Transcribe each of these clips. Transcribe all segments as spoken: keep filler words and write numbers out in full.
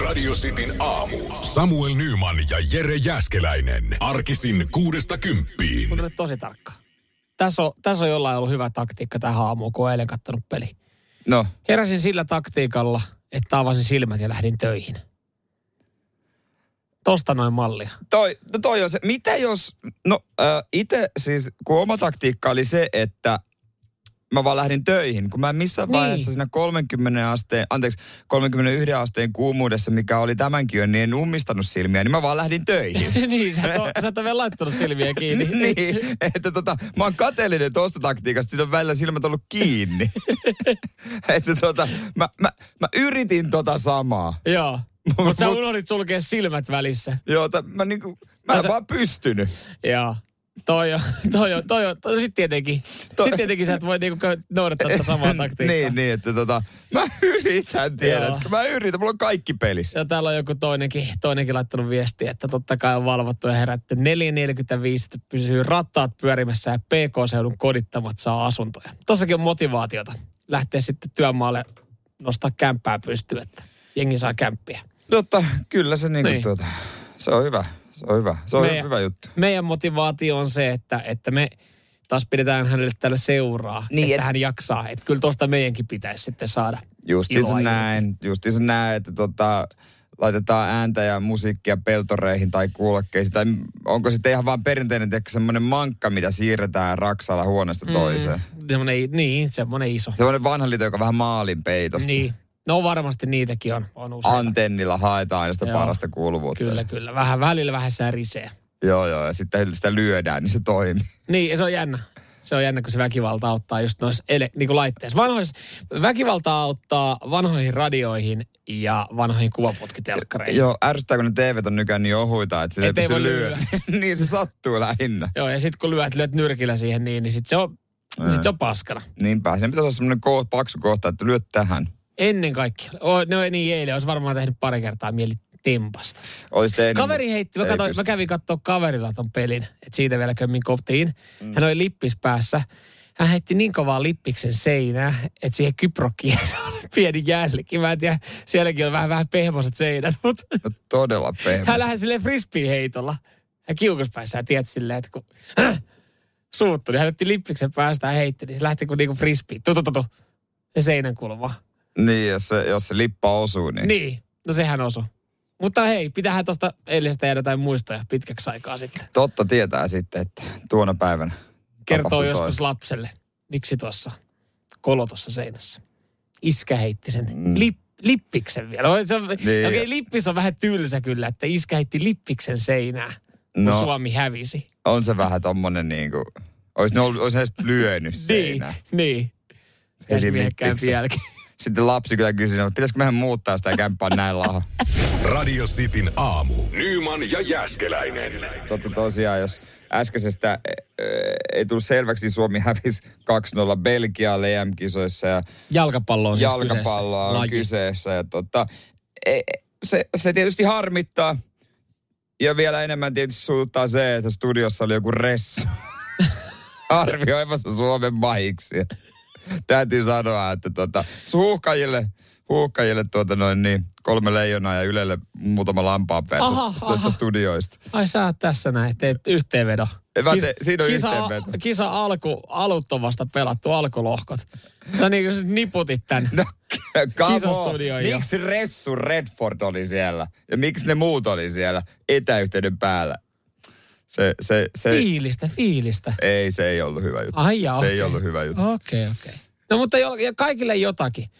Radio Cityn aamu. Samuel Nyyman ja Jere Jääskeläinen. Arkisin kuudesta kymppiin. Kuuntele tosi tarkkaan. Tässä on, täs on jollain ollut hyvä taktiikka tähän aamuun, kun olen eilen kattanut peli. No. Heräsin sillä taktiikalla, että avasin silmät ja lähdin töihin. Tosta noin mallia. Toi, no toi on se. Mitä jos, no äh, itse siis, kun oma taktiikka oli se, että mä vaan lähdin töihin, kun mä en missään niin. vaiheessa siinä kolmekymmentä asteen, anteeksi, kolmekymmentäyksi asteen kuumuudessa, mikä oli tämänkin jo, niin en ummistanut silmiä, niin mä vaan lähdin töihin. niin, sä et, ole, sä et ole vielä laittanut silmiä kiinni. niin, että tota, mä oon kateellinen tuosta taktiikasta, siinä on välillä silmät ollut kiinni. että tota, mä, mä, mä yritin tota samaa. Joo. Mutta sä unohdit sulkea silmät välissä. Joo, t- mä, niinku, mä en sä... vaan pystynyt. Joo, toi on, toi on, toi on. To, sit tietenkin, toi... sit tietenkin sä et voi niinku noudattaa tätä samaa taktiikkaa. niin, niin, että tota, mä yritän tiedä, mä yritän, mulla on kaikki pelissä. Ja täällä on joku toinenkin, toinenkin laittanut viestiä, että totta kai on valvottu ja herätty. neljä pilkku neljäkymmentäviisi, että pysyy rattaat pyörimässä ja P K-seudun kodittamat saa asuntoja. Tossakin on motivaatiota lähteä sitten työmaalle nostaa kämppää pystyyn, että jengi saa kämppiä. Totta, kyllä se niinku niin. tuota, se on hyvä, se on hyvä, se on meidän, hyvä juttu. Meidän motivaatio on se, että, että me taas pidetään hänelle täällä seuraa, niin, että et... hän jaksaa. Että kyllä tuosta meidänkin pitäisi sitten saada justiinsa näin, justiinsa näin, että tota, laitetaan ääntä ja musiikkia peltoreihin tai kuulokkeisiin. Tai onko sitten ihan vaan perinteinen, tiedäkö, semmoinen mankka, mitä siirretään raksalla huoneesta toiseen? Mm, semmoinen, niin, semmoinen iso. Semmoinen vanha liito, joka on vähän maalin peitossa. Niin. No varmasti niitäkin on, on useita. Antennilla haetaan aina sitä joo, parasta kuuluvuutta. Kyllä, kyllä. Vähän välillä vähän särisee. Joo, joo. Ja sitten sitä lyödään, niin se toimii. Niin, ja se on jännä. Se on jännä, kun se väkivalta auttaa just noissa ele- niin laitteissa. Vanhoissa väkivalta auttaa vanhoihin radioihin ja vanhoihin kuvaputkitelkkareihin. Joo, ärsyttääkö ne T V:t on nykyään niin ohuita, että sitä ei pysty lyödä. niin se sattuu lähinnä. Joo, ja sitten kun lyöt, lyöt nyrkillä siihen niin, niin sitten se on, mm. sit se on paskana. Niinpä. Siinä pitäisi olla semmoinen ko- paksu kohta, että lyöt tähän. Ennen kaikkea. O, no niin, eilen olisi varmaan tehnyt pari kertaa mieli tempasta. Kaveri heitti, mä, katsoin, mä kävin katsoa kaverilla ton pelin, että siitä vielä kömmin koptiin. Mm. Hän oli lippis päässä. Hän heitti niin kovaa lippiksen seinää, että siihen kyprokkiin on pieni jälki. Mä en tiedä, sielläkin on vähän, vähän pehmoiset seinät. Mutta no, todella pehmoiset. Hän lähti silleen frisbeen heitolla. Hän kiukas päässä ja tiedät silleen, että kun suuttui, niin hän otti lippiksen päästä ja heitti, niin se lähti kuin niinku frisbeen. Tutu, tutu, ja seinän kulmaa. Niin, jos se, jos se lippa osuu, niin... Niin, no sehän osuu. Mutta hei, pitäähän tuosta eilisestä jäädä jotain muistoja pitkäksi aikaa sitten. Totta tietää sitten, että tuona päivänä... Kertoo joskus toi. Lapselle, miksi tuossa kolo tuossa seinässä. Iskä heitti sen mm. lip, lippiksen vielä. No, se on, niin. Okei, lippis on vähän tylsä kyllä, että iskä heitti lippiksen seinää, kun no, Suomi hävisi. On se vähän tommonen niinku... Ois ne olis edes lyönyt seinää. Niin, niin. Miehkään vieläkin. Sitten lapsi kyllä kysyi, että pitäisikö mehän muuttaa sitä kämppää näin laho. Radio Cityn aamu. Nyyman ja Jääskeläinen. Totta tosiaan, jos äskeisestä äh, ei tullut selväksi, niin Suomi hävisi kaksi nolla Belgiaan L M-kisoissa. Ja jalkapallo on siis jalkapallo on kyseessä. kyseessä. Ja totta, se, se tietysti harmittaa. Ja vielä enemmän tietysti suuttaa se, että studiossa oli joku Ressu arvioimassa Suomen mahiksi. Täytyy sanoa, että tuota, huuhkajille, huuhkajille tuota noin niin, kolme leijonaa ja Ylelle muutama lampaa päässä tuosta studioista. Ai sä oot tässä näin, teet yhteenvedo. Kis, te, siinä on kisa, yhteenvedo. Kisa alku, alut on vasta pelattu, alkulohkot. Sä niin niputit tän no, kisastudion. Miksi Ressu Redford oli siellä? Ja miksi ne muut oli siellä etäyhteyden päällä? Se, se, se... Fiilistä, fiilistä. Ei, se ei ollut hyvä juttu. Ai jaa, se okay. ei ollut hyvä juttu. Okei, okay, okei. Okay. No mutta jo, ja kaikille jotakin.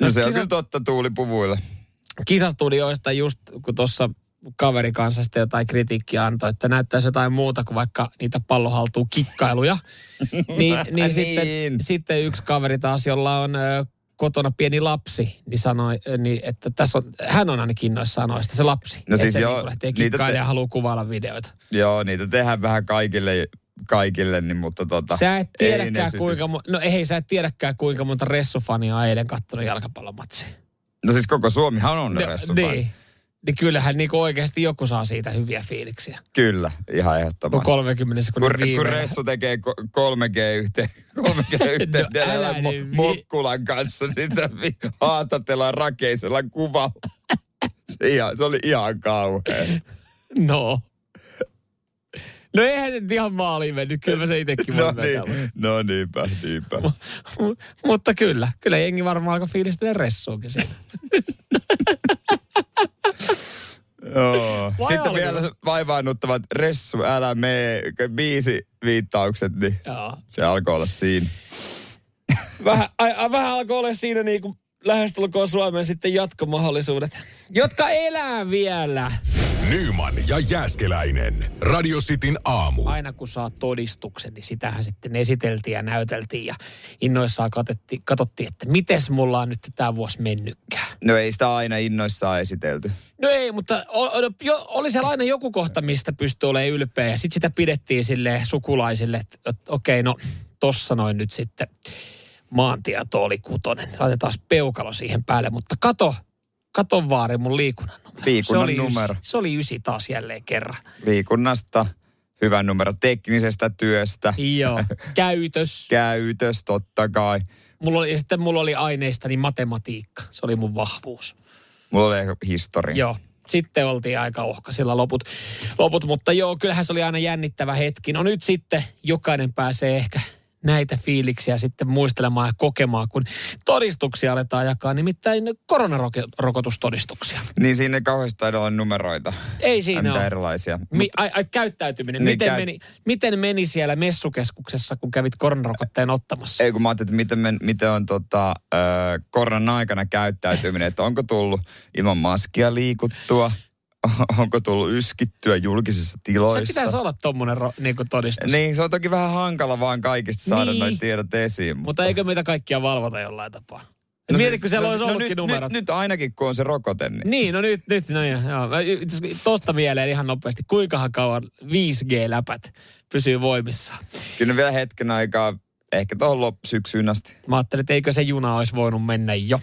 No, no se kisast... on kyllä totta tuulipuvuilla. Kisastudioista just, kun tuossa kaverin kanssa sitten jotain kritiikkiä antoi, että näyttäisi jotain muuta kuin vaikka niitä pallohaltuu kikkailuja. niin niin sitten, sitten yksi kaveri taas, jolla on... kotona pieni lapsi, niin sanoi, niin että tässä on, hän on ainakin noissa sanoista, se lapsi. No siis joo. Niin lähtee kikkailemaan te... ja haluaa kuvailla videoita. Joo, niitä tehdään vähän kaikille, kaikille niin, mutta tota... Sä et tiedäkään kuinka, no ei, sä et tiedäkään kuinka monta Ressufania on eilen kattonut jalkapallomatsia. No siis koko Suomihan on no, Ressufani. Niin. Niin kyllähän niinku oikeasti joku saa siitä hyviä fiiliksiä. Kyllä, ihan ehdottomasti. Kun kolmekymmentä sekunnin viimeinen. Kun Ressu tekee kolme G yhteen, kolme G yhteen no, älä mu- niin. Mukkulan kanssa, sitä haastattellaan rakeisella kuvalla. Ihan, se oli ihan kauhea. No. No eihän nyt ihan maaliin mennyt, kyllä mä se itsekin voin no, niin, no niinpä, niinpä. M- m- mutta kyllä, kyllä jengi varmaan alkoi fiilistelemaan Ressuukin siitä. Joo. Vai sitten alkoi vielä vaivaannuttavat Ressu, älä mee, biisi viittaukset, niin joo, se alkoi olla siinä. Vähän, a, vähän alkoi olla siinä niin kuin lähestulkoon Suomeen sitten jatkomahdollisuudet, jotka elää vielä. Nyyman ja Jääskeläinen. Radio Cityn aamu. Aina kun saa todistuksen, niin sitähän sitten esiteltiin ja näyteltiin ja innoissaan katettiin, katsottiin, että mites mulla on nyt tämä vuosi mennytkään. No ei sitä aina innoissaan esitelty. No ei, mutta oli siellä aina joku kohta, mistä pystyy olemaan ylpeä. Ja sitten sitä pidettiin sille sukulaisille, että okei, no tossa noin nyt sitten maantieto oli kutonen. Laitetaan peukalo siihen päälle, mutta kato. Katon vaari mun liikunnan numero. Liikunnan se numero. Ysi, se oli ysi taas jälleen kerran. Liikunnasta, hyvä numero, teknisestä työstä. Joo, käytös. Käytös, totta kai. Mulla oli, ja sitten mulla oli aineistani matematiikka, se oli mun vahvuus. Mulla oli historia. Joo, sitten oltiin aika ohkaisilla loput, loput, mutta joo, kyllähän se oli aina jännittävä hetki. No nyt sitten jokainen pääsee ehkä näitä fiiliksiä sitten muistelemaan ja kokemaan, kun todistuksia aletaan jakaa, nimittäin koronarokotustodistuksia. Niin siinä ei kauheasti taida olla numeroita. Ei siinä ole. Erilaisia. Mi- Mutta... ai, ai, käyttäytyminen. Niin, miten, käy... meni, miten meni siellä messukeskuksessa, kun kävit koronarokotteen ottamassa? Ei, kun mä ajattelin, että miten, men, miten on tota, äh, koronan aikana käyttäytyminen, että onko tullut ilman maskia liikuttua? Onko tullut yskittyä julkisissa tiloissa? Se pitäisi olla tommonen ro, niin kuin todistus. Niin, se on toki vähän hankala vaan kaikista saada niin noin tiedot esiin. Mutta... mutta eikö meitä kaikkia valvota jollain tapaa? No mieti, siis, kun siellä no, olisi no, ollutkin no, numerot. Nyt, nyt ainakin, kun on se rokote. Niin, niin no nyt, nyt no joo, joo. Tosta mieleen ihan nopeasti, kuinkahan kauan viisi G-läpät pysyy voimissaan? Kyllä vielä hetken aikaa. Ehkä tuohon loppusyksyyn asti. Mä ajattelin, että eikö se juna olisi voinut mennä jo.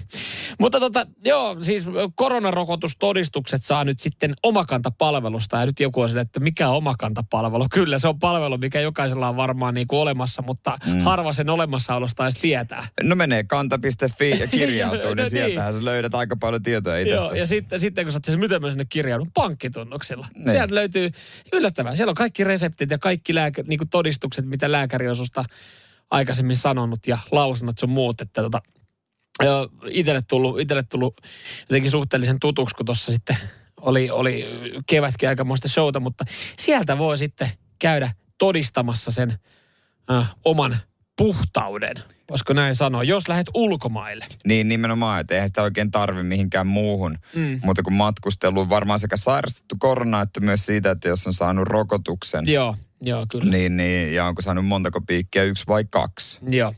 Mutta tota, joo, siis koronarokotustodistukset saa nyt sitten Omakanta-palvelusta. Ja nyt joku on sille, että mikä on Omakanta-palvelu? Kyllä, se on palvelu, mikä jokaisella on varmaan niin kuin olemassa, mutta mm. harva sen olemassaolosta edes tietää. No menee kanta piste fi ja kirjautuu, no, niin sieltähän sä löydät aika paljon tietoja itsestäsi. Joo, ja sitten, sitten kun sä oot, miten mä sinne kirjaudun? Pankkitunnuksilla. Ne. Sieltä löytyy yllättävää. Siellä on kaikki reseptit ja kaikki lääkä, niin kuin todistukset, mitä lääkäri on susta aikaisemmin sanonut ja lausunnot sun muut, että tota, itselle tullut, itselle tullut jotenkin suhteellisen tutuksi, kun tuossa sitten oli, oli kevätkin aikamoista showta, mutta sieltä voi sitten käydä todistamassa sen äh, oman puhtauden, voisiko näin sanoa, jos lähdet ulkomaille. Niin nimenomaan, että eihän sitä oikein tarvi mihinkään muuhun, mm. mutta kun matkusteluun varmaan sekä sairastettu koronaa, että myös siitä, että jos on saanut rokotuksen. Joo. Joo, kyllä. Niin, niin, ja onko saanut montako piikkiä, yksi vai kaksi? Joo,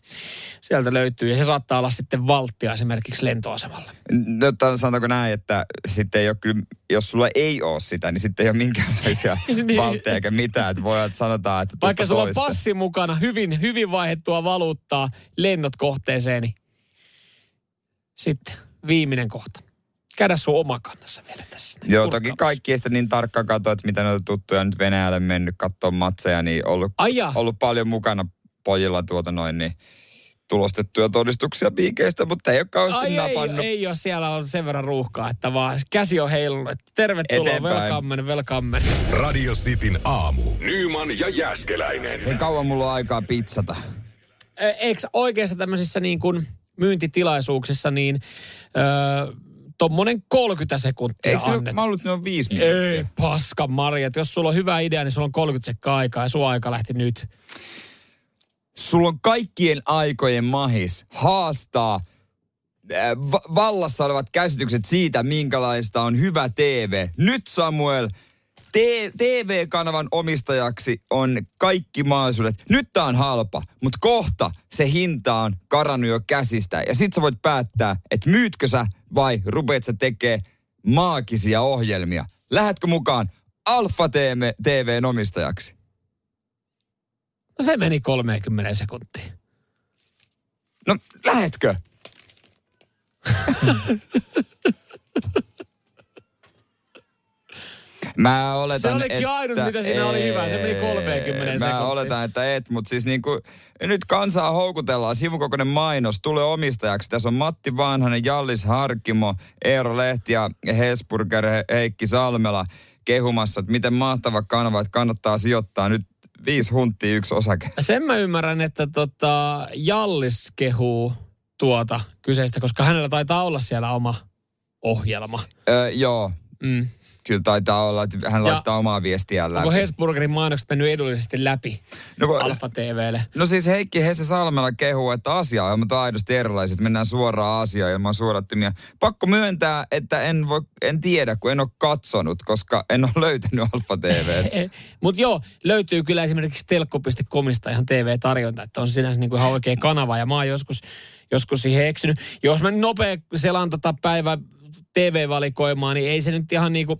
sieltä löytyy. Ja se saattaa olla sitten valttia esimerkiksi lentoasemalla. No, tämän, sanotaanko näin, että sitten ei ole kyllä, jos sulla ei ole sitä, niin sitten ei ole minkäänlaisia niin valtteja eikä mitään. Että voidaan sanotaan, että vaikka sulla on passi mukana, hyvin, hyvin vaihdettua valuuttaa, lennot kohteeseen, niin sitten viimeinen kohta. Käydä sun omakannassa vielä tässä. Joo, toki kaikki ei sitä niin tarkkaan katsoa, että mitä noita tuttuja nyt Venäjälle mennyt katsoa matseja, niin ollut, ollut paljon mukana pojilla tuota noin, niin tulostettuja todistuksia piikeistä, mutta ei ole kauheasti ai, napannut. Ei, ei ole, siellä on sen verran ruuhkaa, että vaan käsi on heilunut. Tervetuloa, velkamme, velkamme. Radio Cityn aamu. Nyyman ja Jääskeläinen. Ei kauan mulla on aikaa pizzata. Eikö oikeassa tämmöisissä niin kuin myyntitilaisuuksissa niin... Öö, Tuommoinen kolmekymmentä sekuntia eikö se annet. Mä ollut, ne on viisi minuuttia. Ei, paska marjat. Jos sulla on hyvä idea, niin sulla on kolmekymmentä sekkaa aikaa ja sun aika lähti nyt. Sulla on kaikkien aikojen mahis haastaa äh, va- vallassa olevat käsitykset siitä, minkälaista on hyvä T V. Nyt Samuel, te- T V-kanavan omistajaksi on kaikki mahdollisuudet. Nyt tää on halpa, mutta kohta se hinta on karannut jo käsistä. Ja sit sä voit päättää, että myytkö sä vai rupeat sä tekee maagisia ohjelmia? Lähdätkö mukaan Alfa T V:n omistajaksi? No se meni kolmekymmentä sekuntia. No lähdetkö? Mä oletan, se olikin että ainut, mitä siinä oli hyvä. Se meni kolmekymmentä sekuntia. Mä oletan, että et, mutta siis niin kuin, nyt kansaa houkutellaan. Sivukokoinen mainos tulee omistajaksi. Tässä on Matti Vanhanen, Jallis Harkimo, Eero Lehti ja Hesburger, Heikki Salmela kehumassa, että miten mahtava kanava, että kannattaa sijoittaa nyt viisi hunttia yksi osake. Sen mä ymmärrän, että tota, Jallis kehuu tuota kyseistä, koska hänellä taitaa olla siellä oma ohjelma. Öö, joo. Mm. Kyllä taitaa olla, että hän ja laittaa omaa viestiään läpi. Onko Hesburgerin mainokset mennyt edullisesti läpi no, Alfa T V:lle? No siis Heikki Hesse Salmela kehuu, että asiaa on aidosti erilaiset. Mennään suoraan asiaan ilman suodattimia. Pakko myöntää, että en, voi, en tiedä, kun en ole katsonut, koska en ole löytänyt Alfa T V:tä. Mutta joo, löytyy kyllä esimerkiksi telkku piste comista ihan T V-tarjonta, että on sinänsä niin kuin ihan oikea kanava. Ja mä oon joskus, joskus siihen eksynyt. Jos mä nopea selan tota päivää T V-valikoimaa, niin ei se nyt ihan niinku,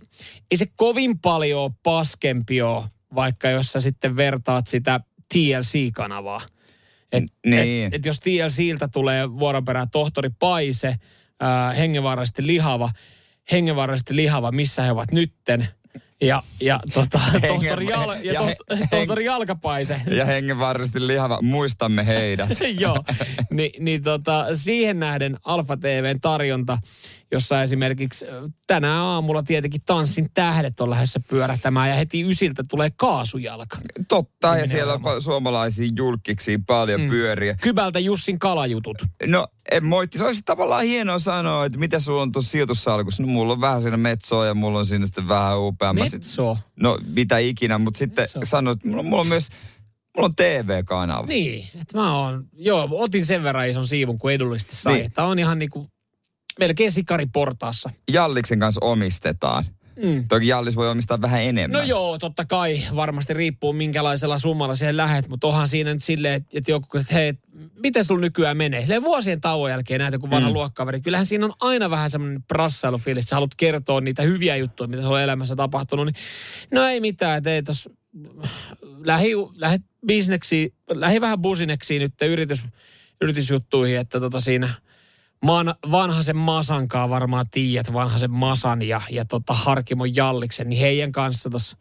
ei se kovin paljon paskempi ole, vaikka jos sä sitten vertaat sitä T L C-kanavaa. Että niin. et, et jos T L C:ltä tulee vuoron perään Tohtori Paise, ää, Hengenvaarallisesti Lihava, Hengenvaarallisesti Lihava, missä he ovat nytten, ja, ja, tota, tohtori, jal, ja, ja toht, he, tohtori Jalka-Painen. Ja Hengenvaarallisesti Lihava, muistamme heidät. Joo, Ni, niin tota, siihen nähden Alfa T V:n tarjonta, jossa esimerkiksi tänä aamulla tietenkin Tanssin tähdet on lähdössä pyörähtämään ja heti ysiltä tulee Kaasujalka. Totta, ja, ja siellä on suomalaisia julkkiksi paljon mm. pyöriä. Kybältä Jussin kalajutut. No, en moitti. Se olisi tavallaan hienoa sanoa, että mitä sulla on tuossa sijoitussalkussa. No, mulla on vähän siinä metsoa ja mulla on siinä sitten vähän upeamma. Metso? Sit, no, mitä ikinä, mutta sitten sanoit, että mulla, mulla on myös mulla on T V-kanava. Niin, että mä oon, joo, otin sen verran ison siivun, kun edullisesti sai. Niin. Tämä on ihan niinku melkein sikariportaassa. Jalliksen kanssa omistetaan. Mm. Toki Jallis voi omistaa vähän enemmän. No joo, totta kai. Varmasti riippuu minkälaisella summalla siihen lähet, mutta onhan siinä nyt silleen, että joku, että hei, miten sulla nykyään menee? Silleen vuosien tauon jälkeen näitä kuin vanha mm. luokkaveri. Kyllähän siinä on aina vähän semmoinen prassailufiilis, että sä haluat kertoa niitä hyviä juttuja, mitä sulla elämässä tapahtunut. Niin, no ei mitään, että ei tos lähi, lähi, bisneksi, lähi vähän busineksiin nyt yritys, yritysjuttuihin, että tota siinä Maan, vanhasen Masankaa varmaan tiedät, vanhasen Masan ja, ja tota Harkimon Jalliksen, niin heidän kanssa tuossa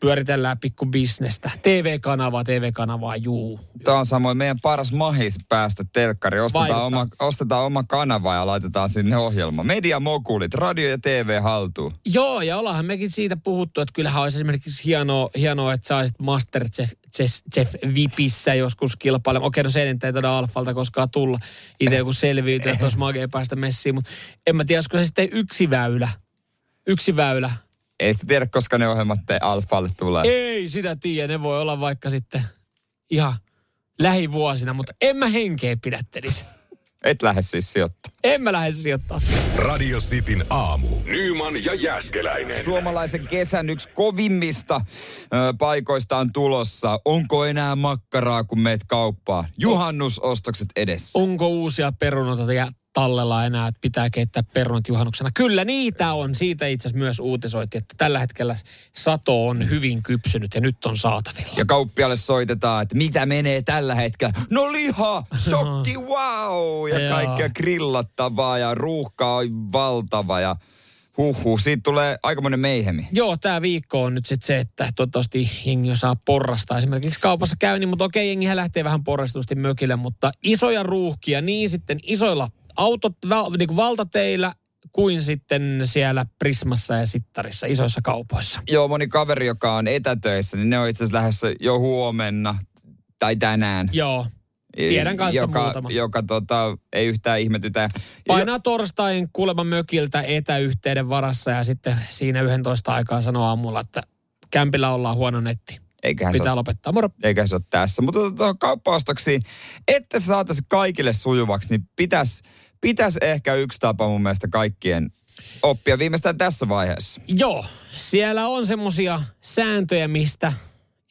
pyöritellään pikku bisnestä. T V-kanavaa, T V-kanavaa, juu. Tämä on samoin meidän paras mahis päästä telkkari. Ostetaan oma, ostetaan oma kanava ja laitetaan sinne ohjelma. Mediamokulit, radio ja T V haltuun. Joo, ja ollaanhan mekin siitä puhuttu, että kyllähän olisi esimerkiksi hienoa, hienoa että saisit MasterChef Vipissä joskus kilpailemaan. Okei, no sen ei todella Alfalta koskaan tulla. Itse joku selviytyy, että olisi makea päästä messiin, mutta en mä tiedä, olisiko se sitten yksi väylä. Yksi väylä. Ei sitä tiedä, koska ne ohjelmat te Alfalle tulee. Ei sitä tiedä. Ne voi olla vaikka sitten ihan lähivuosina, mutta en mä henkeä pidättelisi. Et lähde siis sijoittaa. En mä lähde sijoittaa. Radio Cityn aamu. Nyyman ja Jääskeläinen. Suomalaisen kesän yksi kovimmista ö, paikoista on tulossa. Onko enää makkaraa, kun meet kauppaan? Juhannusostokset edessä. Onko uusia perunoita ja tallella enää, että pitää keittää perunat juhannuksena. Kyllä niitä on. Siitä itse asiassa myös uutisoitiin, että tällä hetkellä sato on hyvin kypsynyt ja nyt on saatavilla. Ja kauppialle soitetaan, että mitä menee tällä hetkellä. No liha, shokki, wow! Ja kaikkea grillattavaa ja ruuhkaa on valtava ja huhhuh, siitä tulee aikamoinen meihemi. Joo, tämä viikko on nyt sitten se, että toivottavasti jengi osaa porrastaa. Esimerkiksi kaupassa käy, niin, mutta okei, jengihän lähtee vähän porrastusti mökille, mutta isoja ruuhkia, niin sitten isoilla autot val, niin kuin valtateillä kuin sitten siellä Prismassa ja Sittarissa, isoissa kaupoissa. Joo, moni kaveri, joka on etätöissä, niin ne on itse asiassa lähdössä jo huomenna tai tänään. Joo, tiedän kanssa joka, muutama. Joka tota, ei yhtään ihmetytä. Painaa jo torstain kuulemma mökiltä etäyhteyden varassa ja sitten siinä yksitoista aikaa sanoo aamulla, että kämpillä ollaan huono netti. Eiköhän pitää se lopettaa, moro. Eiköhän se ole tässä. Mutta tuohon kauppaostoksiin, että se saataisiin kaikille sujuvaksi, niin pitäisi pitäis ehkä yksi tapa mun mielestä kaikkien oppia viimeistään tässä vaiheessa. Joo, siellä on semmoisia sääntöjä, mistä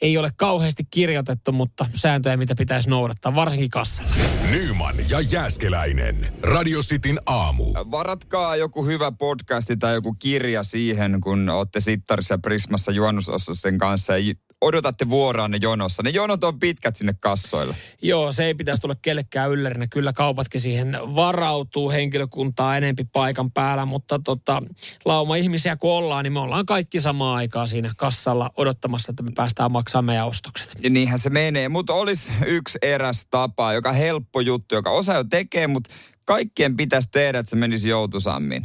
ei ole kauheasti kirjoitettu, mutta sääntöjä, mitä pitäisi noudattaa, varsinkin kassalla. Nyyman ja Jääskeläinen. Radio Cityn aamu. Varatkaa joku hyvä podcasti tai joku kirja siihen, kun olette Sittarissa ja Prismassa juhannusostosten kanssa ja odotatte vuoraanne jonossa. Ne jonot on pitkät sinne kassoille. Joo, se ei pitäisi tulla kellekään yllärinä. Kyllä kaupatkin siihen varautuu, henkilökuntaa enempi paikan päällä, mutta tota, lauma ihmisiä kun ollaan, niin me ollaan kaikki samaan aikaan siinä kassalla odottamassa, että me päästään maksamaan meidän ostokset. Ja niinhän se menee, mutta olisi yksi eräs tapa, joka helppo juttu, joka osa jo tekee, mutta kaikkien pitäisi tehdä, että se menisi joutusammin.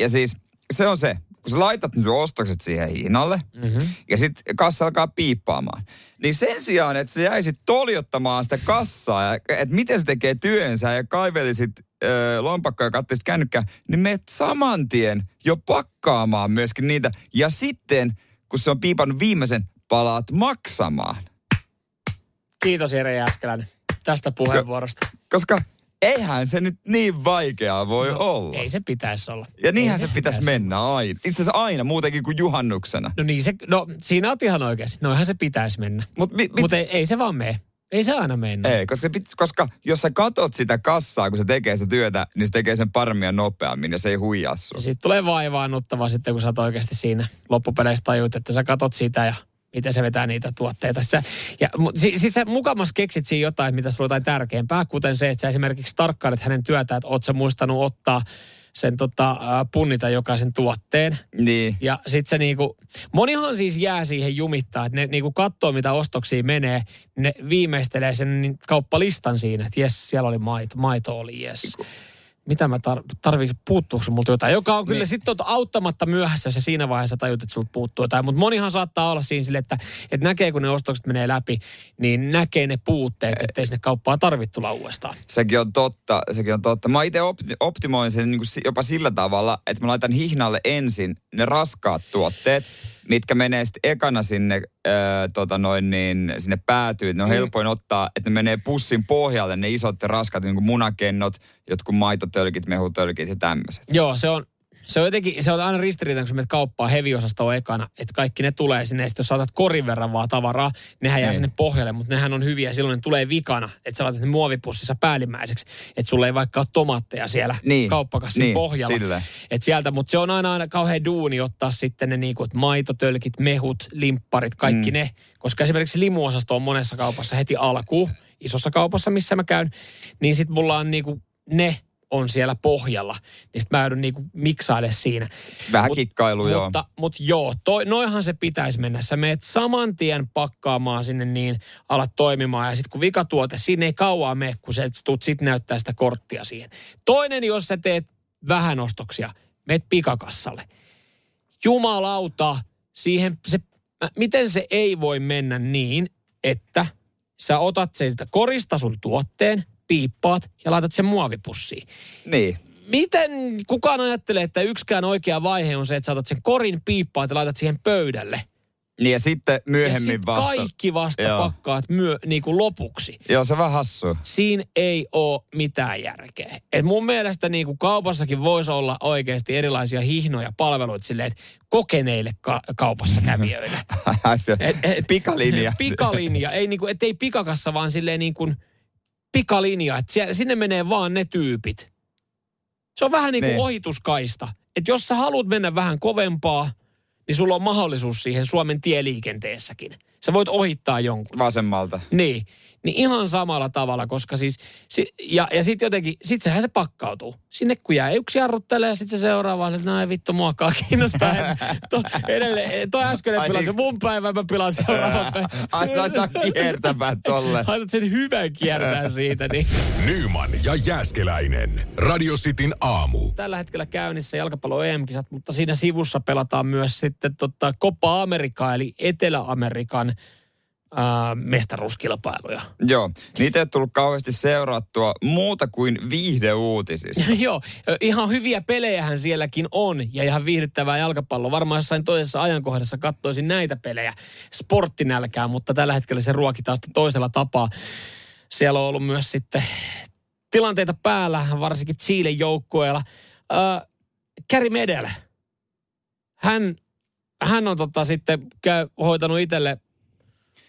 Ja siis se on se, kun sä laitat nyt ostokset siihen hiinalle, mm-hmm. ja sitten kassa alkaa piippaamaan. Niin sen sijaan, että sä jäisit toljottamaan sitä kassaa, että miten se tekee työnsä, ja kaivelisit öö, lompakkoa ja kattisit kännykkää, niin menet saman tien jo pakkaamaan myöskin niitä. Ja sitten, kun se on piipannut viimeisen, palaat maksamaan. Kiitos Jere Jääskeläinen tästä puheenvuorosta. Koska... eihän se nyt niin vaikeaa voi no, olla. Ei se pitäisi olla. Ja niinhän se, se pitäisi, pitäisi mennä olla. Aina. Itse asiassa aina muutenkin kuin juhannuksena. No niin se, no siinä olet ihan oikeasti. Noihän se pitäisi mennä. Mutta mi, mi, Mut ei, ei se vaan mene. Ei se aina mene. Ei, koska, se, koska jos sä katot sitä kassaa, kun se tekee sitä työtä, niin se tekee sen paremmin ja nopeammin ja se ei huijaa sun. Sitten tulee vaivaannuttavaa sitten, kun sä oot oikeasti siinä loppupeleissä tajut, että sä katot sitä ja... miten se vetää niitä tuotteita. Sä, ja, siis, siis sä mukamassa keksit siinä jotain, mitä sulla on jotain tärkeämpää, kuten se, että sä esimerkiksi tarkkailet hänen työtään, että oot sä muistanut ottaa sen tota, punnita jokaisen tuotteen. Niin. Ja sit se niinku, monihan siis jää siihen jumittaa, että ne niinku katsoo, mitä ostoksia menee, ne viimeistelee sen kauppalistan siinä, että jes, siellä oli maito, maito oli jes. Mitä mä tar- tarvitsen, puuttuuko se multa jotain, joka on kyllä niin. Sitten auttamatta myöhässä, jos siinä vaiheessa tajut, että sulta puuttuu jotain. Mutta monihan saattaa olla siinä sille, että, että näkee, kun ne ostokset menee läpi, niin näkee ne puutteet, ettei sinne kauppaa tarvitse tulla uudestaan. Sekin on totta, sekin on totta. Mä itse opti- optimoin sen niin kuin jopa sillä tavalla, että mä laitan hihnalle ensin ne raskaat tuotteet, mitkä menee sitten ekana sinne, äh, tota noin niin, sinne päätyyn. Ne on mm. helpoin ottaa, että ne menee pussin pohjalle, ne isot raskat, niin kuin munakennot, jotkut maitotölkit, mehutölkit ja tämmöiset. Joo, se on, se on jotenkin, se on aina ristiriita, kun sä menet kauppaa heviosastoon ekana, että kaikki ne tulee sinne. Sitten jos sä otat korin verran vaan tavaraa, nehän jää ei. Sinne pohjalle, mutta nehän on hyviä. Silloin ne tulee vikana, että sä laitat ne muovipussissa päällimmäiseksi, että sulla ei vaikka ole tomaatteja siellä niin. Kauppakassin niin. Pohjalla. Että sieltä, mutta se on aina, aina kauhean duuni ottaa sitten ne niinku, että maitotölkit, mehut, limpparit, kaikki mm. ne. Koska esimerkiksi limuosasto on monessa kaupassa heti alkuun, isossa kaupassa, missä mä käyn, niin sit mulla on niinku ne... on siellä pohjalla, niin sitten mä joudun niinku miksaile siinä. Vähän mut, kikkailu, mutta, joo. Mutta mut joo, toi, noihan se pitäisi mennä. Sä meet saman tien pakkaamaan sinne niin, alat toimimaan ja sitten kun vikatuote, siinä ei kauaa mene, kun sä tulet sitten näyttää sitä korttia siihen. Toinen, jos sä teet vähän ostoksia, meet pikakassalle. Jumalauta, siihen se, miten se ei voi mennä niin, että sä otat sieltä korista sun tuotteen, piippaat ja laitat sen muovipussiin. Niin. Miten kukaan ajattelee, että yksikään oikea vaihe on se, että sä otat sen korin, piippaat ja laitat siihen pöydälle. Niin ja sitten myöhemmin ja sit vasta. kaikki vasta Joo. pakkaat myö, niin kuin lopuksi. Joo, se vähän hassua. Siinä ei ole mitään järkeä. Et mun mielestä niin kuin kaupassakin voisi olla oikeasti erilaisia hihnoja palveluita silleen, kokeneille ka- kaupassa kävijöille. et, et, pikalinja. Pikalinja. Ei, niin kuin, et ei pikakassa, vaan silleen niin kuin... pikalinja, että sinne menee vaan ne tyypit. Se on vähän niin kuin ne. Ohituskaista. Että jos sä haluat mennä vähän kovempaa, niin sulla on mahdollisuus siihen Suomen tieliikenteessäkin. Sä voit ohittaa jonkun. Vasemmalta. Niin. Niin ihan samalla tavalla, koska siis, si, ja, ja sit jotenkin, sit sehän se pakkautuu. Sinne kun jää yksi jarruttelee, sit se seuraava on, että no ei vittu, muakaan kiinnostaa. to, edelleen, toi äskeinen pilas se mun päivä, mä pilan seuraavan päivän. Ai sä laitat kiertämään tolle. Laitat sen hyvän kiertää siitä, niin. Nyyman ja Jääskeläinen. Radio Cityn aamu. Tällä hetkellä käynnissä jalkapallo E M-kisat, mutta siinä sivussa pelataan myös sitten tota Copa-Amerikaa, eli Etelä-Amerikan Uh, mestaruuskilpailuja. Joo, niitä ei tullut kauheasti seurattua muuta kuin viihdeuutisista. Joo, ihan hyviä pelejähän sielläkin on ja ihan viihdyttävää jalkapalloa. Varmaan jossain toisessa ajankohdassa katsoisin näitä pelejä sporttinälkää, mutta tällä hetkellä se ruokitaan sitten toisella tapaa. Siellä on ollut myös sitten tilanteita päällä, varsinkin Chilen joukkueella. Uh, Gary Medel, hän, hän on tota sitten käy, hoitanut itselle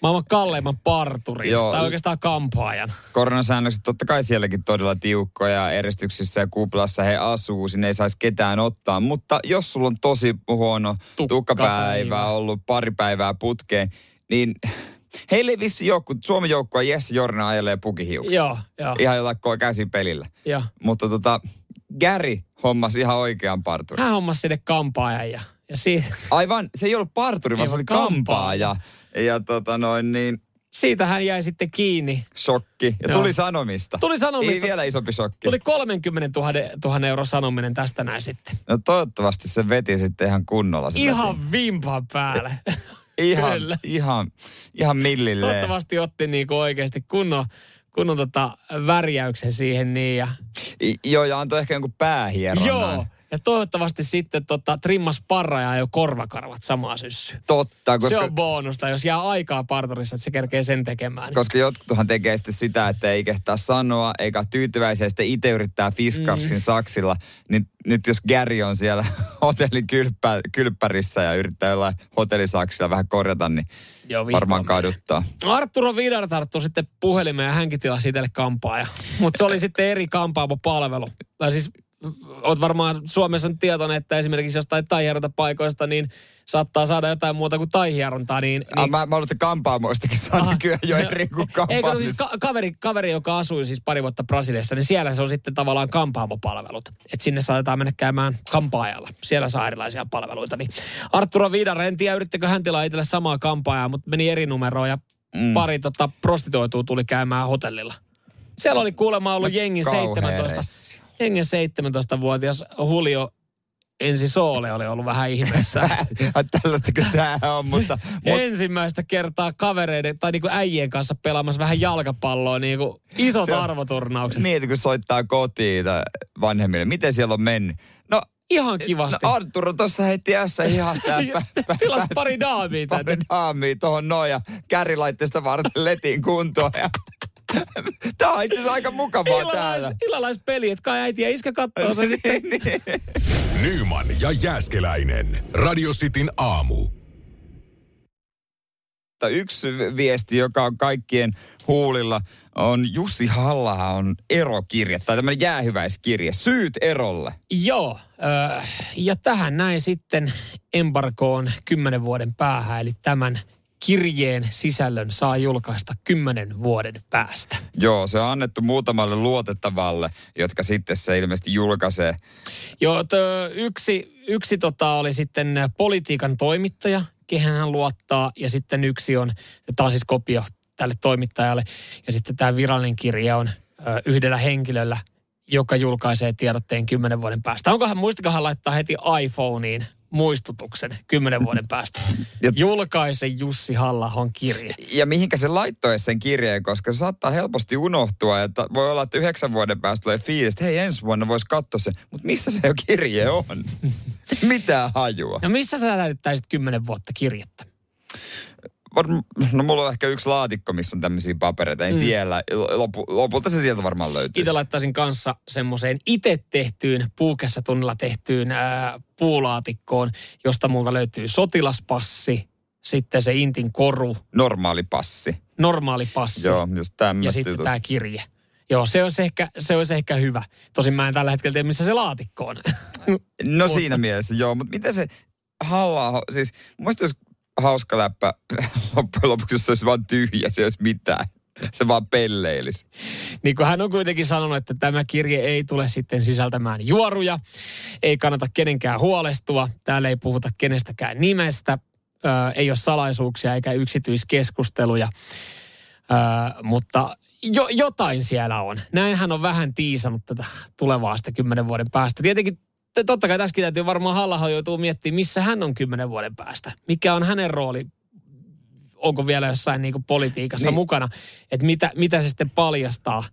maailman kalleimman parturin, Joo. tai oikeastaan kampaajan. Koronasäännökset totta kai sielläkin todella tiukkoja, eristyksissä ja kuplassa he asuu, sinne ei saisi ketään ottaa. Mutta jos sulla on tosi huono tukkapäivä, tukkapäivä ollut pari päivää putkeen, niin heille ei vissi ole, kun Suomen joukkue Jesse Jorna ajelee pukihiukset. Joo, joo. Ihan jollakoa käsin pelillä. Joo. Mutta tota, Gary hommasi ihan oikean parturin. Hän hommasi sinne kampaajan ja, ja siitä. Aivan, se ei ollut parturi, vaan se oli kampaaja. Ja, ja tota noin niin. Siitä hän jäi sitten kiinni. Shokki. Ja tuli sanomista. Tuli sanomista. Ei vielä isompi shokki. Tuli kolmekymmentätuhatta euroa sanominen tästä näin sitten. No toivottavasti se veti sitten ihan kunnolla. Ihan vimpan päälle. ihan, ihan, ihan millilleen. Toivottavasti otti niinku oikeasti kunnon, kunnon tota värjäyksen siihen niin. Ja... I, joo, ja antoi ehkä jonkun päähieron. Joo. Näin. Ja toivottavasti sitten tota, trimmas parra ja jo korvakarvat samaa syssyä. Totta. Koska... Se on bonusta, jos jää aikaa parturissa, että se kerkee sen tekemään. Niin... Koska jotkutuhan tekee sitten sitä, että ei kehtaa sanoa, eikä tyytyväisiä, sitten itse yrittää fiskarsin mm. saksilla. Niin, nyt jos Gary on siellä hotellin kylppä, kylppärissä ja yrittää jollain hotellisaksilla vähän korjata, niin joo, varmaan kaduttaa. Arturo Vidal tarttui sitten puhelimeen ja hänkin tilasi itselle kampaaja. Mutta se oli sitten eri kampaamopalvelu. Tai siis... Oot varmaan Suomessa on tietoinen, että esimerkiksi jostain taihierontapaikoista, niin saattaa saada jotain muuta kuin taihierontaa. Niin, niin... Ah, mä, mä olette kampaamoistakin saada nykyään jo eri kuin kampaamoista. Eikö, no siis ka- kaveri, kaveri, joka asui siis pari vuotta Brasiliassa, niin siellä se on sitten tavallaan kampaamopalvelut. Että sinne saatetaan mennä käymään kampaajalla. Siellä saa erilaisia palveluita. Niin Arturo Vidal, en tiedä yrittikö hän tilaa itselle samaa kampaajaa, mutta meni eri numeroon ja mm. pari tota, prostitoitua tuli käymään hotellilla. Siellä oli kuulemma ollut jengin seitsemäntoista... Hengen seitsemäntoistavuotias Julio Ensi Soole oli ollut vähän ihmeessä. Tällaistakö tämä on, mutta... Mut... Ensimmäistä kertaa kavereiden tai niinku äijien kanssa pelaamassa vähän jalkapalloa, niinku isot on... arvoturnaukset. Mieti, kun soittaa kotiin vanhemmille. Miten siellä on mennyt? No, ihan kivasti. No Arturo tuossa heitti ässä hihasta. Tilas pari daamia tänne. Pari daamia tuohon noin ja kärrilaitteesta varten letiin kuntoon ja... Tämä on itse asiassa aika mukavaa Illalais, täällä. Illalaispeli, että kai äiti ja iskä kattoo se sitten. Nyyman ja Jääskeläinen. Radio Cityn aamu. Yksi viesti, joka on kaikkien huulilla, on Jussi Halla-ahon on erokirja, tai tämmöinen jäähyväiskirje. Syyt erolle. Joo, äh, ja tähän näin sitten embarkoon kymmenen vuoden päähän, eli tämän... Kirjeen sisällön saa julkaista kymmenen vuoden päästä. Joo, se on annettu muutamalle luotettavalle, jotka sitten se ilmeisesti julkaisee. Joo, yksi, yksi tota oli sitten politiikan toimittaja, kehen hän luottaa, ja sitten yksi on, tämä on siis kopio tälle toimittajalle, ja sitten tämä virallinen kirja on yhdellä henkilöllä, joka julkaisee tiedotteen kymmenen vuoden päästä. Onkohan, muistikahan laittaa heti iPhoneiin muistutuksen kymmenen vuoden päästä. Ja julkaise Jussi Halla-ahon kirje. Ja mihinkä se laittoi sen kirjeen, koska se saattaa helposti unohtua. Ja ta, voi olla, että yhdeksän vuoden päästä tulee fiilis, että hei, ensi vuonna voisi katsoa sen. Mutta missä se jo kirje on? Mitä hajua? No missä sä lähdettäisit kymmenen vuotta kirjettä? No mulla on ehkä yksi laatikko, missä on tämmöisiä papereita. Ei mm. siellä. Lopu, lopulta se sieltä varmaan löytyy. Itse laittaisin kanssa semmoiseen itse tehtyyn, puukessa tunnilla tehtyyn ää, puulaatikkoon, josta multa löytyy sotilaspassi, sitten se intin koru. Normaali passi. Normaali passi. Joo, just tämmöistä. Ja sitten tämä kirje. Joo, se olisi, ehkä, se olisi ehkä hyvä. Tosin mä en tällä hetkellä tiedä, missä se laatikko on. No siinä mielessä, joo. Mutta miten se Halla-aho, siis mun mielestä jos hauska läppä loppujen lopuksi, jos se olisi vaan tyhjä, se ei olisi mitään. Se vaan pelleilisi. Niin kuin hän on kuitenkin sanonut, että tämä kirje ei tule sitten sisältämään juoruja. Ei kannata kenenkään huolestua. Täällä ei puhuta kenestäkään nimestä. Ö, ei ole salaisuuksia eikä yksityiskeskusteluja. Ö, mutta jo, jotain siellä on. Näin hän on vähän tiisannut tätä tulevaa sitä kymmenen vuoden päästä. Tietenkin totta kai tässäkin täytyy varmaan Halla-aho joutuu miettimään, missä hän on kymmenen vuoden päästä. Mikä on hänen rooli? Onko vielä jossain niinku politiikassa niin mukana? Että mitä, mitä se sitten paljastaa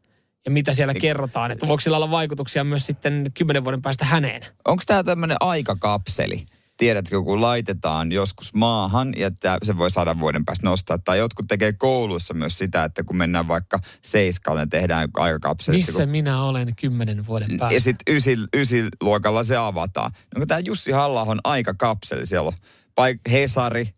ja mitä siellä niin kerrotaan? Että voiko sillä olla vaikutuksia myös sitten kymmenen vuoden päästä häneen? Onko tämä tämmöinen aikakapseli? Tiedätkö, kun laitetaan joskus maahan ja se voi sadan vuoden päästä nostaa. Tai jotkut tekee kouluissa myös sitä, että kun mennään vaikka seiskalle, tehdään aikakapselista. Missä kun... minä olen kymmenen vuoden päästä? Ja sitten ysiluokalla se avataan. Onko tämä Jussi Halla-ahon aikakapseli? Siellä on Paik- Hesari,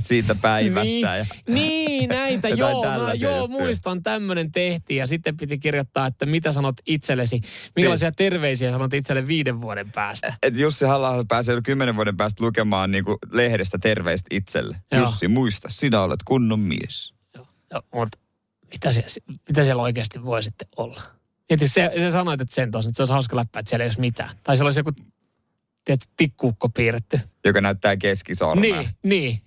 siitä päivästä. Ja niin, näitä. joo, mä, joo muistan, tämmöinen tehtiin. Ja sitten piti kirjoittaa, että mitä sanot itsellesi. Millaisia niin. terveisiä sanot itselle viiden vuoden päästä. Et Jussi Halla-aho pääsee kymmenen vuoden päästä lukemaan niin kuin lehdestä terveistä itselle. Joo. Jussi, muista, sinä olet kunnon mies. Joo, joo mutta mitä siellä, mitä siellä oikeasti voi sitten olla? Mieti, se, se sanoit, että sen tosin, että se olisi hauska läppää, että siellä ei olisi mitään. Tai siellä olisi joku tiedät, tikkuukko piirretty. Joka näyttää keskisormea. Niin, niin.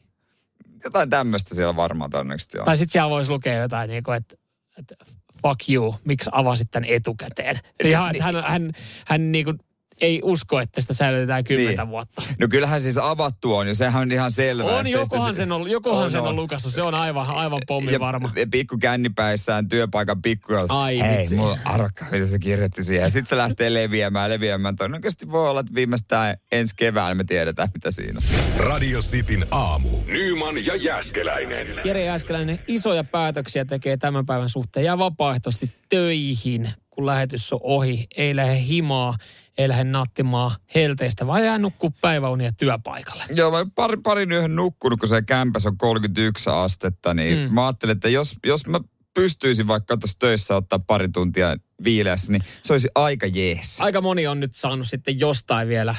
Jotain tämmöistä siellä varmaan todennäköisesti on. Tai sitten siellä voisi lukea jotain, niin kuin, että, että fuck you, miksi avasit tämän etukäteen. Eli hän, niin. hän, hän, hän niin kuin ei usko, että sitä säilytetään kymmentä niin. vuotta. No kyllähän siis avattu on, ja sehän on ihan selvä. On, jokohan se, sen on, jokohan on, sen on, on lukassu, se on aivan, aivan pommi varma. Ja pikku kännipäissään työpaikan pikkujoilta. Ai hei, vitsi. Mulla arka, mitä se kirjoitti siihen. Sitten se lähtee leviämään, leviämään. Todennäköisesti voi olla, että viimeistään ensi keväänä me tiedetään, mitä siinä on. Radio Cityn aamu. Nyyman ja Jääskeläinen. Jere Jääskeläinen, isoja päätöksiä tekee tämän päivän suhteen ja vapaaehtoisesti töihin, kun lähetys on ohi. Ei lähde himaa. Ei lähde nattimaan helteistä, vaan jää nukkuu päiväunia työpaikalle. Joo, mä pari, parin yöhön nukkunut, kun se kämpäs on kolmekymmentäyksi astetta, niin mm. mä ajattelin, että jos, jos mä pystyisin vaikka tuossa töissä ottaa pari tuntia viileässä, niin se olisi aika jees. Aika moni on nyt saanut sitten jostain vielä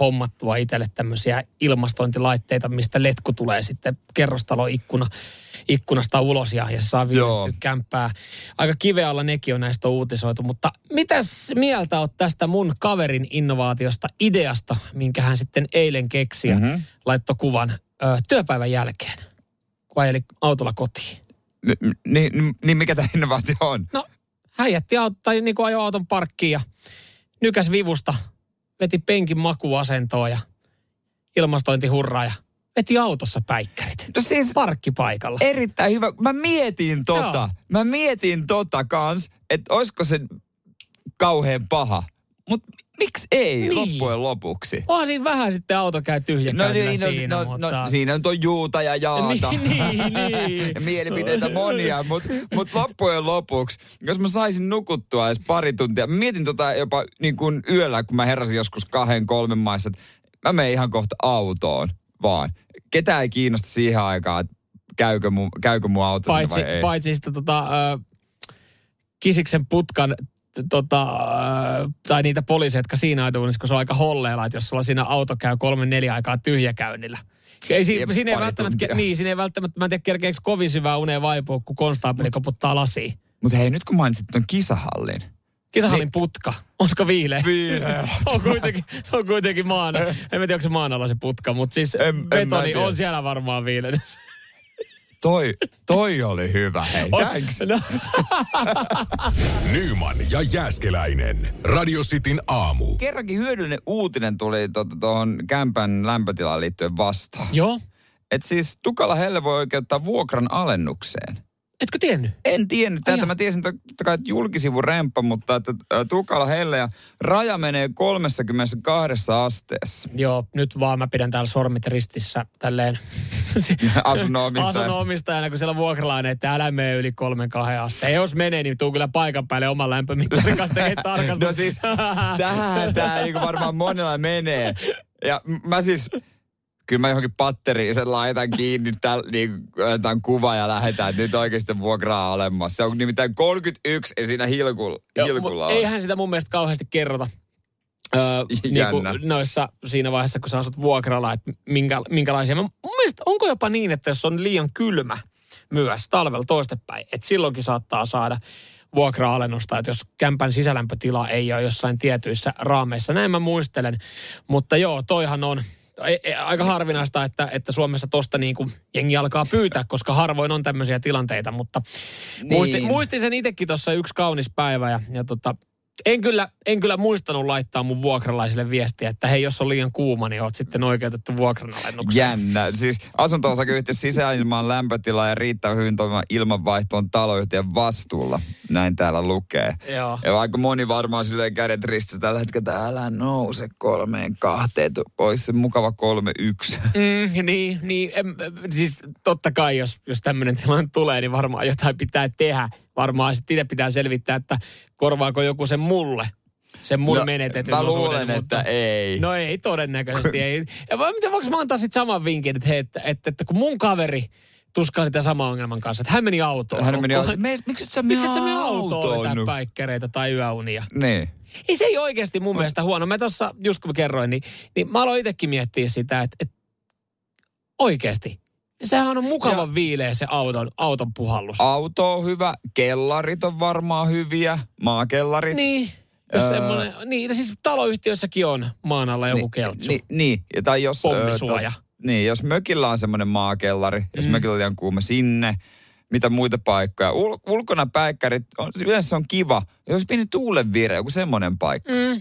hommattua itselle tämmöisiä ilmastointilaitteita, mistä letku tulee sitten kerrostalon ikkuna, ikkunasta ulos ja, ja saa viilettyä kämppää. Aika kiveä olla nekin on näistä uutisoitu, mutta mitäs mieltä oot tästä mun kaverin innovaatiosta, ideasta, minkä hän sitten eilen keksi ja mm-hmm. laittoi kuvan ö, työpäivän jälkeen, kun ajeli autolla kotiin? Ni, ni, niin mikä tämä innovaatio on? No hän jätti auto, tai niin kuin ajoi auton parkkiin ja nykäs vivusta. Veti penkin makuasentoon ja ilmastointihurraa ja veti autossa päikkärit. No siis parkkipaikalla. Erittäin hyvä. Mä mietin tota. Joo. Mä mietin tota kans, että olisiko se kauhean paha. Mut miksi ei niin. loppujen lopuksi? Onhan siinä vähän sitten auto käy tyhjäkäynnillä no, niin, siinä. No, mutta... no, siinä on tuo juuta ja jaata. niin, niin. ja mielipiteitä monia, mutta mut loppujen lopuksi, jos mä saisin nukuttua edes pari tuntia. Mietin tota jopa niin kuin yöllä, kun mä heräsin joskus kahden, kolmen maissa, että mä menen ihan kohta autoon vaan. Ketään ei kiinnosta siihen aikaan, että käykö mun, käykö mun auto paitsi, sinne vai ei. Paitsi sitä tota, äh, Kisiksen putkan... Tota, tai niitä poliiseja, jotka siinä on duunissa, kun se on aika holleilla, että jos sulla siinä auto käy kolme neljä aikaa tyhjäkäynnillä. Ei, si- ei siinä, ei välttämättä, niin, siinä ei välttämättä, mä en tiedä kerkeekö kovin syvää uneen vaipua, kun konstaapeli koputtaa lasiin. Mutta hei, nyt kun mainitsit ton kisahallin. Kisahallin niin. putka. Onko viileä? Viileä. on kuitenkin, se on kuitenkin maana. En tiedä, onko se maanalla se putka, mutta siis en, betoni en on siellä varmaan viilenys. Toi, toi oli hyvä, hei, thanks. No. Nyyman ja Jääskeläinen, Radio Cityn aamu. Kerrankin hyödyllinen uutinen tuli tuohon kämpän lämpötilaan liittyen vastaan. Joo. Et siis tukala helle voi oikeuttaa vuokran alennukseen. Etkö tiennyt? En tiennyt. Täältä mä tiesin totta kai, että julkisivun remppa, mutta että tukala helle ja raja menee kolmekymmentäkaksi asteessa. Joo, nyt vaan mä pidän täällä sormit ristissä tälleen. Asunnonomistajana. Asunnonomistajana, kun siellä vuokralainen, että älä mene yli kolmen kahden asteen. Jos menee, niin tuu kyllä paikan päälle oman lämpömittarin kanssa tekee tarkastus. No siis, tähän tämä niin varmaan monella menee. Ja mä siis... Kyllä mä johonkin patteriin sen laitan kiinni tämän, niin, tämän kuvan ja lähetään, että nyt oikeasti vuokraa olemassa. Se on nimittäin kolmekymmentäyksi ja siinä hilkulla, hilkulla on. Eihän sitä mun mielestä kauheasti kerrota öö, niin kuin noissa siinä vaiheessa, kun sä asut vuokralla, että minkä, minkälaisia. Mä, mun mielestä onko jopa niin, että jos on liian kylmä myös talvella toistepäin, että silloinkin saattaa saada vuokra-alennusta, että jos kämpän sisälämpötila ei ole jossain tietyissä raameissa. Näin mä muistelen, mutta joo, toihan on... Aika harvinaista, että, että Suomessa tosta niin kuin jengi alkaa pyytää, koska harvoin on tämmöisiä tilanteita, mutta niin. muistin, muistin sen itsekin tuossa yksi kaunis päivä ja, ja tota, en, kyllä, en kyllä muistanut laittaa mun vuokralaisille viestiä, että hei, jos on liian kuuma, niin oot sitten oikeutettu vuokranalennuksen. Jännä. Siis asunto-osakeyhtiö sisäilman lämpötila ja riittää hyvin toimivan ilmanvaihto on taloyhtiön vastuulla. Näin täällä lukee. Joo. Ja vaikka moni varmaan silleen kädet ristissä tällä hetkellä, älä nouse kolmeen kahteen. Ois se mukava kolme yksi. Mm, niin, niin em, siis totta kai, jos, jos tämmöinen tilanne tulee, niin varmaan jotain pitää tehdä. Varmaan sitten itse pitää selvittää, että korvaako joku sen mulle. sen mun no, menetetyn mä luulen, osuuden. Että mutta ei. No ei, todennäköisesti ei. Ja mitä voiko mä antaa sitten saman vinkin, että, hei, että, että, että kun mun kaveri tuskaan sitä saman ongelman kanssa, että hän meni autoon. Hän meni autoon. Miksi et sä mene autoon vetää päikkäreitä tai yöunia? Niin. Ei se ei oikeasti mun mä... mielestä huono. Mä tossa, just kun mä kerroin, niin, niin mä aloin itsekin miettiä sitä, että, että oikeasti. Sehän on mukava viileä se auton, auton puhallus. Auto on hyvä, kellarit on varmaan hyviä, maakellarit. Niin, jos öö... semmoinen, niin siis taloyhtiössäkin on maan alla joku niin, keltsu. Niin, niin, tai jos... Pommisuoja. Öö, Niin, jos mökillä on semmoinen maakellari, mm. jos mökillä on liian kuuma sinne, mitä muita paikkoja. Ul- ulkona päikkärit, on, yleensä on kiva. Jos pieni tuulen vire, joku semmoinen paikka. Mm.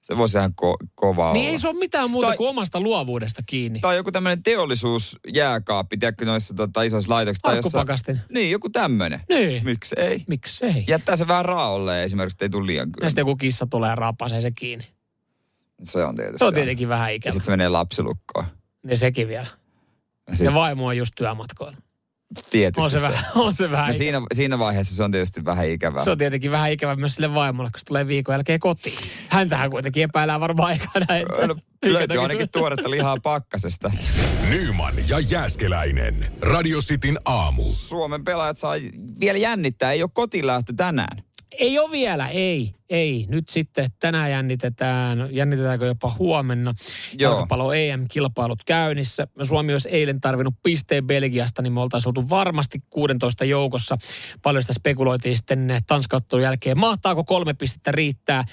Se voisi ihan ko- kovaa niin olla. Ei se ole mitään muuta tai, kuin omasta luovuudesta kiinni. Tai joku tämmöinen teollisuusjääkaappi, tiedätkö noissa tota, isoissa laitoksissa. Alkupakastin. Jossa, niin, joku tämmöinen. Niin. Miksi ei? Miksi ei? Jättää se vähän raolle esimerkiksi, että ei tule liian kylmä. Ja sitten joku kissa tulee ja raapasee se kiinni. Se on tietysti. Se on tietenkin ja vähän ikävä. Ja sitten se menee lapsilukkoon. Ne sekin vielä. Siin... Ja vaimo on just työmatkoilla. Tietysti on se. Vähän, on se vähän no siinä, siinä vaiheessa se on tietysti vähän ikävää. Se on tietenkin vähän ikävää myös sille vaimolle, kun se tulee viikon jälkeen kotiin. Häntähän kuitenkin epäillään varmaan aikana. Että... No, löytyy ainakin sun... tuoretta lihaa pakkasesta. Nyyman ja Jääskeläinen. Radio Cityn aamu. Suomen pelaajat saa vielä jännittää. Ei ole kotilähtö tänään. Ei ole vielä, ei, ei. Nyt sitten tänään jännitetään, jännitetäänkö jopa huomenna. Jalkapallo E M-kilpailut käynnissä. Suomi olisi eilen tarvinnut pisteen Belgiasta, niin me oltaisiin oltu varmasti kuusitoista joukossa. Paljon sitä spekuloitiin sitten Tanska-ottelun jälkeen. Mahtaako kolme pistettä riittää?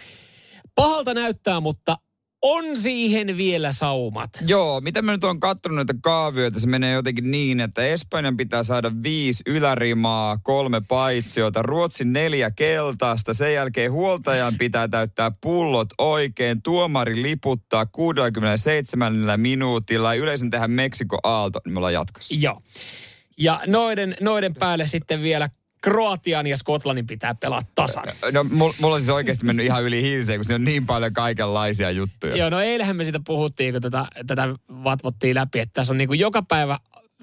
Pahalta näyttää, mutta on siihen vielä saumat. Joo, mitä mä nyt oon katsonut näitä kaavioita, se menee jotenkin niin, että Espanjan pitää saada viisi ylärimaa, kolme paitsiota, Ruotsin neljä keltaista, sen jälkeen huoltajan pitää täyttää pullot oikein, tuomari liputtaa kuudellakymmenelläseitsemällä minuutilla, yleisön tehdään Meksikon aalto, niin me ollaan jatkossa. Joo, ja noiden, noiden päälle sitten vielä Kroatian ja Skotlannin pitää pelaa tasan. No mulla on siis oikeasti mennyt ihan yli hiilseen, kun siinä on niin paljon kaikenlaisia juttuja. Joo, no eilähän me siitä puhuttiin, kun tätä, tätä vatvottiin läpi, että tässä on niin kuin joka päivä,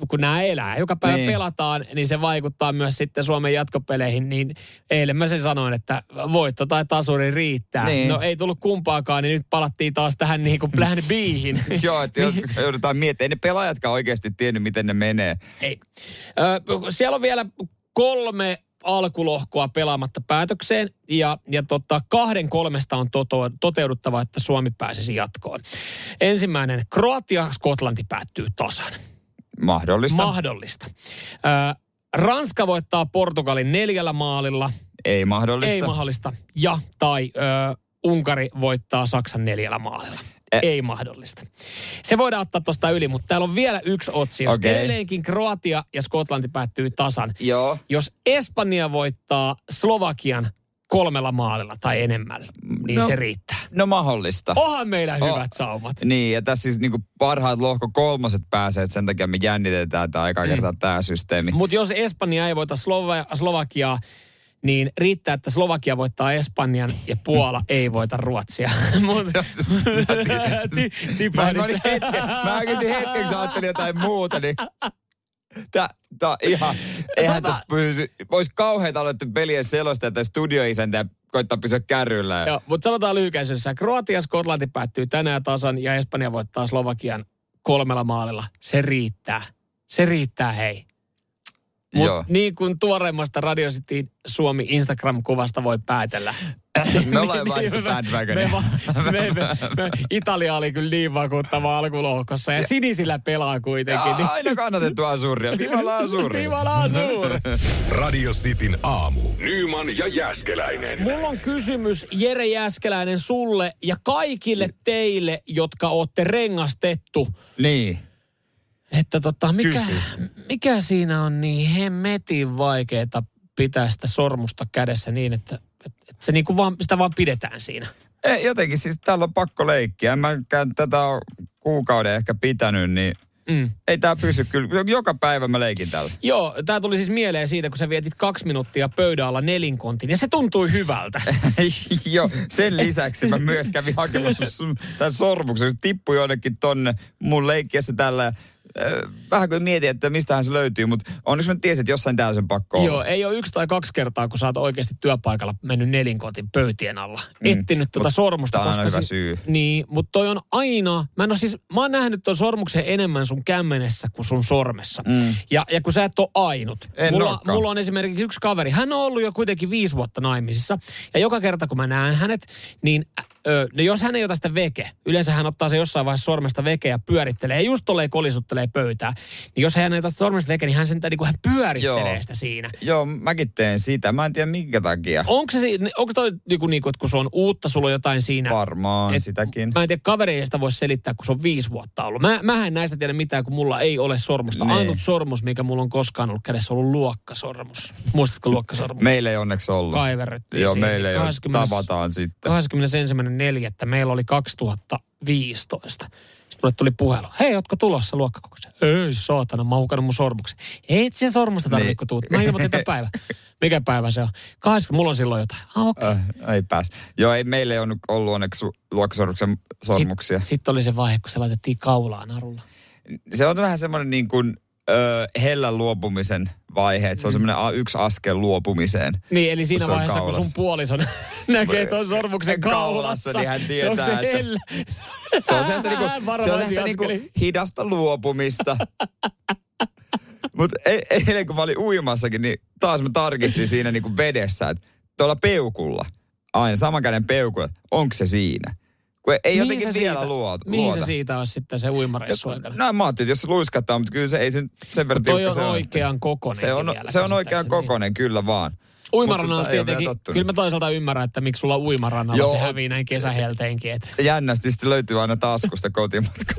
kun nämä elää, joka päivä niin pelataan, niin se vaikuttaa myös sitten Suomen jatkopeleihin, niin eilen mä sen sanoin, että voitto tai tasuri riittää. Niin. No ei tullut kumpaakaan, niin nyt palattiin taas tähän niin kuin plan B:hin. Joo, että joudutaan miettimään. Ei ne pelaajatkaan oikeasti tiennyt, miten ne menee. Ei. Ö, siellä on vielä kolme alkulohkoa pelaamatta päätökseen ja, ja tota, kahden kolmesta on toto, toteuduttava, että Suomi pääsisi jatkoon. Ensimmäinen, Kroatia, Skotlanti päättyy tasan. Mahdollista. Mahdollista. Ö, Ranska voittaa Portugalin neljällä maalilla. Ei mahdollista. Ei mahdollista. Ja tai ö, Unkari voittaa Saksan neljällä maalilla. Ei mahdollista. Se voidaan ottaa tuosta yli, mutta täällä on vielä yksi otsi. Jos okay. edelleenkin Kroatia ja Skotlanti päättyy tasan. Joo. Jos Espanja voittaa Slovakian kolmella maalilla tai enemmällä, niin no, se riittää. No mahdollista. Onhan meillä oh. hyvät saumat. Niin, ja tässä siis niinku parhaat lohko kolmaset pääsee, että sen takia me jännitetään tämä aika kertaa mm. tämä systeemi. Mutta jos Espanja ei voita Slova- Slovakiaa, niin riittää, että Slovakia voittaa Espanjan ja Puola ei voita Ruotsia. Mä oikeasti hetkeksi ajattelin jotain muuta, niin tää on ihan, eihän tässä pysy, olisi kauheita aloittaa pelien selosta, että studioisäntä koittaa pysyä kärryllä. Joo, mutta sanotaan lyhykäisyydessä, Kroatia ja Skotlanti päättyy tänään tasan ja Espanja voittaa Slovakian kolmella maalilla. Se riittää, se riittää hei. Mutta niin kuin tuoreimmasta Radio Cityn Suomi Instagram-kuvasta voi päätellä. Me ollaan vaihtu bandwagonia. Italia oli kyllä niin vakuuttava alkulohkossa ja sinisillä pelaa kuitenkin. Ja, aina kannatettu Azzurria. Viva la Azzurri. Viva la Azzurri. Radio Cityn aamu. Nyyman ja Jääskeläinen. Mulla on kysymys, Jere Jääskeläinen, sulle ja kaikille teille, jotka ootte rengastettu. Niin. Että tota, mikä, mikä siinä on niin hemmetin vaikeeta pitää sitä sormusta kädessä niin, että, että se niinku vaan, sitä vaan pidetään siinä? Ei, jotenkin siis täällä on pakko leikkiä. En mä tätä kuukauden ehkä pitänyt, niin mm. ei tää pysy kyllä. Joka päivä mä leikin täällä. Joo, tää tuli siis mieleen siitä, kun sä vietit kaksi minuuttia pöydän alla nelinkontin ja se tuntui hyvältä. Joo, sen lisäksi mä myös kävin hakemassa tämän sormuksen. Se tippui jonnekin tonne mun leikkiessä tällä... vähän kuin mietin, että mistähän se löytyy, mutta onneksi mä tiesin, että jossain täysin pakko olla. Joo, ei ole yksi tai kaksi kertaa, kun sä oot oikeasti työpaikalla mennyt nelinkotin pöytien alla. Mm. Ettinyt tuota mut sormusta. Tämä on koska hyvä si- syy. Niin, mutta toi on aina, mä en ole siis, mä oon nähnyt ton sormuksen enemmän sun kämmenessä kuin sun sormessa. Mm. Ja, ja kun sä et ole ainut. Mulla, mulla on esimerkiksi yksi kaveri, hän on ollut jo kuitenkin viisi vuotta naimisissa. Ja joka kerta, kun mä näen hänet, niin öö, no jos hän ei ota sitä veke, yleensä hän ottaa se jossain vaiheessa sormesta veke ja pyörittelee. Ja just tolleen kolisuttelee pöytää. Niin jos hän ei ota sitä sormesta veke, niin hän sentään niin kuin hän pyörittelee joo. sitä siinä. Joo, mäkin teen sitä. Mä en tiedä minkä takia. Onko se, onko toi niinku, niinku, että kun se on uutta, sulla on jotain siinä? Varmaan sitäkin. Mä en tiedä, kavereista voisi selittää, kun se on viisi vuotta ollut. Mä, mä en näistä tiedä mitään, kun mulla ei ole sormusta. Nee. Ainut sormus, mikä mulla on koskaan ollut kädessä, on ollut luokkasormus. Muistatko luokkasormus? Meillä ei onneksi ollut. Kaiverrettiin joo, siinä. Meillä ei kaksikymmentä tavataan sitten. kaksikymmentäensimmäinen neljättä meillä oli kaksituhattaviisitoista. Sitten tuli puhelu. Hei, ootko tulossa luokkakokoukseen? Ei, saatana, mä oon hukannut mun sormuksen. Ei itse sormusta tarvitse, niin. kun tuut. Mä ilmoitin tämän päivän. Mikä päivä se on? kaksikymmentä, mulla on silloin jotain. Ah, okei. Okay. Äh, ei pääs. Joo, ei meillä ei ole ollut onneksi luokkasormuksen sormuksia. Sitten sit oli se vaihe, kun se laitettiin kaulaan narulla. Se on vähän semmoinen niin kuin Öö, hellän luopumisen vaihe, että se on semmoinen yksi askel luopumiseen. Niin, eli siinä kun vaiheessa, kaulassa. Kun sun puolison näkee tuon sormuksen kaulassa, kaulassa, niin hän tietää, se että se on sieltä niinku, niinku hidasta luopumista. Mutta eilen kun mä olin uimassakin, niin taas mä tarkistin siinä niinku vedessä, että tuolla peukulla, aina saman käden peukulla, onko se siinä? Kun ei mihin jotenkin vielä luota. Mihin se siitä on sitten se uimareissu aikana? No mä ajattelin, jos se luiskattaa, mutta kyllä se ei sen, sen verran tiukka se on. Toi on oikean kokoinen. Se on, se on oikean kokoinen, niin. Kyllä vaan. Uimarannalla on tietenkin, kyllä mä toisaalta ymmärrän, että miksi sulla uimarannalla se hävii näin kesähelteenkin. Et. Jännästi sitten löytyy aina taskusta kotimatka.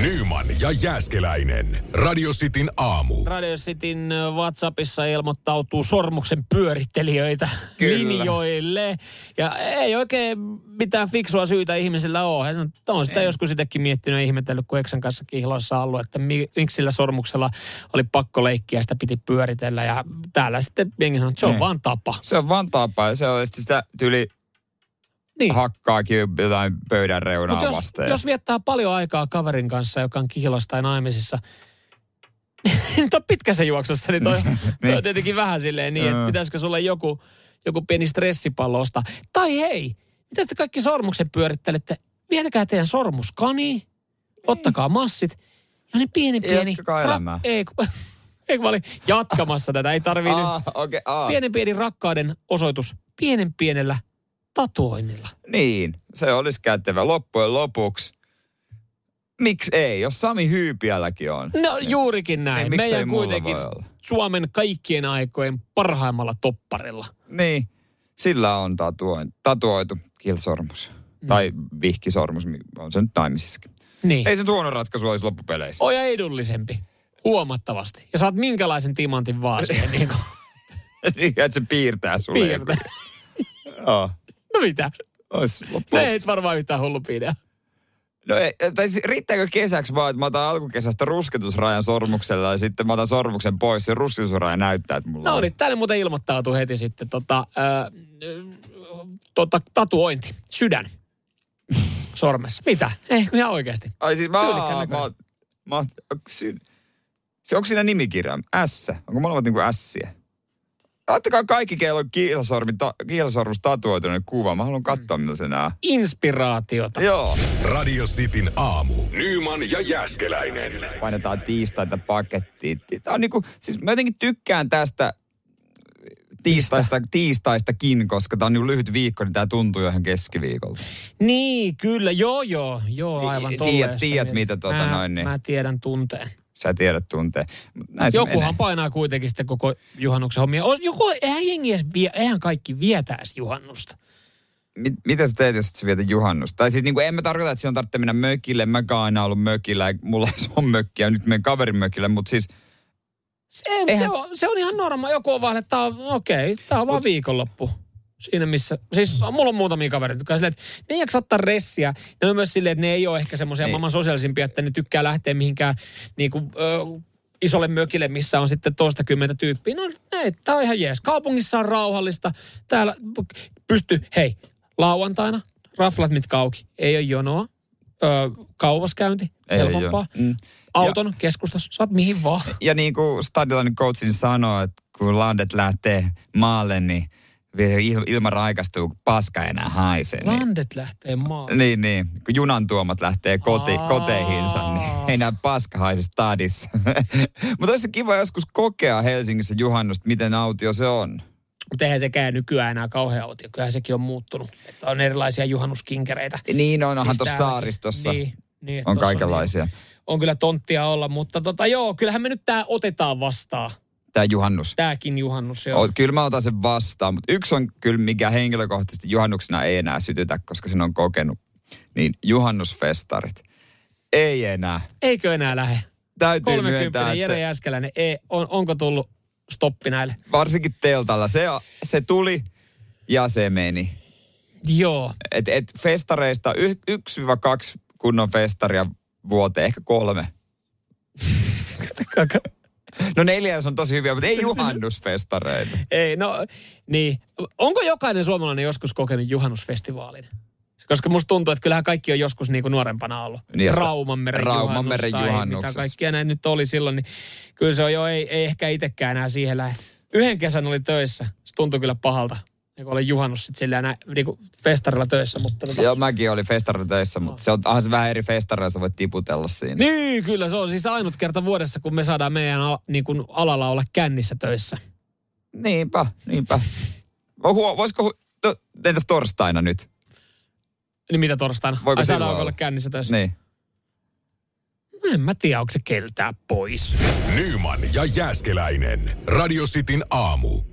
Nyyman ja Jääskeläinen. Radio Cityn aamu. Radio Cityn WhatsAppissa ilmoittautuu sormuksen pyörittelijöitä linjoille. Ja ei oikein mitään fiksua syytä ihmisillä ole. Hän on sitä ei. Joskus itsekin miettinyt ja ihmetellyt, kun Eksän kanssa kihloissa ollut, että mi, miksi sillä sormuksella oli pakko leikkiä ja sitä piti pyöritellä. Ja täällä sitten jengi sanoo, että se on ei. vaan tapa. Se on vaan tapa ja se on sitä tyli. Niin. Hakkaakin jotain pöydän reunaa jos, vastaan. Ja jos viettää paljon aikaa kaverin kanssa, joka on kihlossa tai naimisissa, niin on pitkässä juoksussa, niin toi, toi on tietenkin vähän silleen niin, että pitäisikö sulle joku, joku pieni stressipallo ostaa. Tai hei, mitä sitten kaikki sormuksen pyörittelette? Vietäkää teidän sormuskani, ottakaa massit ja ne pieni pieni. Jatkakaa elämää. Ei, kun, ei, kun mä olin jatkamassa tätä, ei tarvii ah, nyt. Okay, ah. Pienen pieni rakkauden osoitus, pienen pienellä. Tatuoinnilla. Niin, se olisi kätevä loppujen lopuksi. Miksi ei, jos Sami Hyypiälläkin on? No niin, juurikin näin. Niin, meidän kuitenkin Suomen kaikkien aikojen parhaimmalla topparilla. Niin, sillä on tatuoin, tatuoitu kilsormus. Mm. Tai vihkisormus, on se nyt naimisissakin. Niin. Ei se huono ratkaisu olisi loppupeleissä. Oja edullisempi, huomattavasti. Ja saat minkälaisen timantin vaan siihen. Niin kuin. Niin, että se piirtää sulle. Piirtää. Joo. No mitä? Ois loppu. Ne ei varmaan yhtään hullupiideä. No ei, tai riittääkö kesäksi vaan, että mä otan alkukesästä rusketusrajan sormuksella ja sitten mä otan sormuksen pois, se rusketusraja näyttää, että mulla no, on. No niin, tänne muuten ilmoittautuu heti sitten tota, äh, tota tatuointi, sydän sormessa. Mitä? Ei, ihan oikeasti. Ai siis mä, mä, mä sy, se onko siinä nimikirja? S. Onko molemmat niin kuin ässiä? Laittakaa kaikki, keillä on kiilasormus tatuoitunut kuva. Mä haluan katsoa, mitä se nää. Inspiraatiota. Joo. Radio Cityn aamu. Nyyman ja Jääskeläinen. Painetaan tiistaita pakettiin. Tää on niinku, siis mä jotenkin tykkään tästä tiistaista, tiistaistakin, koska tää on niinku lyhyt viikko, niin tää tuntuu johon keskiviikolta. Niin, kyllä. Joo, joo. Joo, aivan tolleen. Tiedät, mitä tota noin. Niin. Mä tiedän tunteen. Sä tiedät tunteen. Jokuhan menee. Painaa kuitenkin sitten koko juhannuksen hommia. Joku, eihän jengi edes vie, eihän kaikki vietäisi juhannusta. Mit, mitä sä teet, jos sä vietät juhannusta? Tai siis niin kuin en mä tarkoita, että siinä tarvitsee mennä mökille. Mäkään aina ollut mökillä, mulla ei ole mökkiä. Nyt menen kaverin mökille, mutta siis Se, eihän... se, on, se on ihan normaali. Joku on vaan, että tää on, okei, okay, tää on Mut... vaan viikonloppu. Siinä missä, siis mulla on muutamia kavereita, jotka on silleen, että ne ei jaksa ottaa ressiä. Ne on myös silleen, että ne ei ole ehkä semmoisia maailman sosiaalisimpia, että ne tykkää lähteä mihinkään niin kuin, ö, isolle mökille, missä on sitten toista kymmentä tyyppiä. No ei, tää on ihan jees. Kaupungissa on rauhallista. Täällä pystyy, hei, lauantaina, raflat mitkä auki, ei ole jonoa. ö, kaupaskäynti, ei, helpompaa. Mm. Auton ja, keskustassa, saat mihin vaan. Ja niin kuin stadilainen coachin sanoo, että kun landet lähtee maalle, niin ilma raikastuu, kun paska enää haisee. Niin. Landet lähtee maalle. Niin, niin. Kun junan tuomat lähtee koti, koteihinsa, niin ei enää paska haise stadissa. Mutta olisi kiva joskus kokea Helsingissä juhannusta, miten autio se on. Mutta eihän sekään nykyään enää kauhean autio. Kyllähän sekin on muuttunut. Että on erilaisia juhannuskinkereitä. Niin, onhan siis tuossa saaristossa. Niin, niin, on kaikenlaisia. Niin, on kyllä tonttia olla, mutta tota, joo, kyllähän me nyt tää otetaan vastaan. Tämä juhannus. Tämäkin juhannus, joo. O, kyllä mä otan sen vastaan, mutta yksi on kyllä, mikä henkilökohtaisesti juhannuksena ei enää sytytä, koska sen on kokenut. Niin juhannusfestarit. Ei enää. Eikö enää lähe? Täytyy kolmekymmentä myöntää. Jere Jääskeläinen, ei, on, onko tullut stoppi näille? Varsinkin teltalla. Se, se tuli ja se meni. Joo. Et, et festareista y, yksi viiva kaksi kunnon festaria vuoteen, ehkä kolme. No neljäs on tosi hyviä, mutta ei juhannusfestareita. Ei, no niin. Onko jokainen suomalainen joskus kokenut juhannusfestivaalin? Koska musta tuntuu, että kyllähän kaikki on joskus niin kuin nuorempana ollut. Niin, Raumanmeren juhannus tai mitä kaikkia näin nyt oli silloin. Niin kyllä se on jo, ei, ei ehkä itsekään enää siihen lähde. Yhden kesän oli töissä. Se tuntui kyllä pahalta. Niin olen juhannut sitten silleen nä, niin kuin festarilla töissä. Mutta tota... Joo, mäkin olin festarilla töissä, mutta se on ah, se vähän eri festarilla, sä voit tiputella siinä. Niin, kyllä se on siis ainut kerta vuodessa, kun me saadaan meidän al, niin kuin alalla olla kännissä töissä. Niinpä, niinpä. Voisiko, no, entäs torstaina nyt? Niin mitä torstaina? Voiko Ai saadaanko olla? olla kännissä töissä? Niin. En mä tiedä, onko se keltää pois. Nyyman ja Jääskeläinen. Radio Cityn aamu.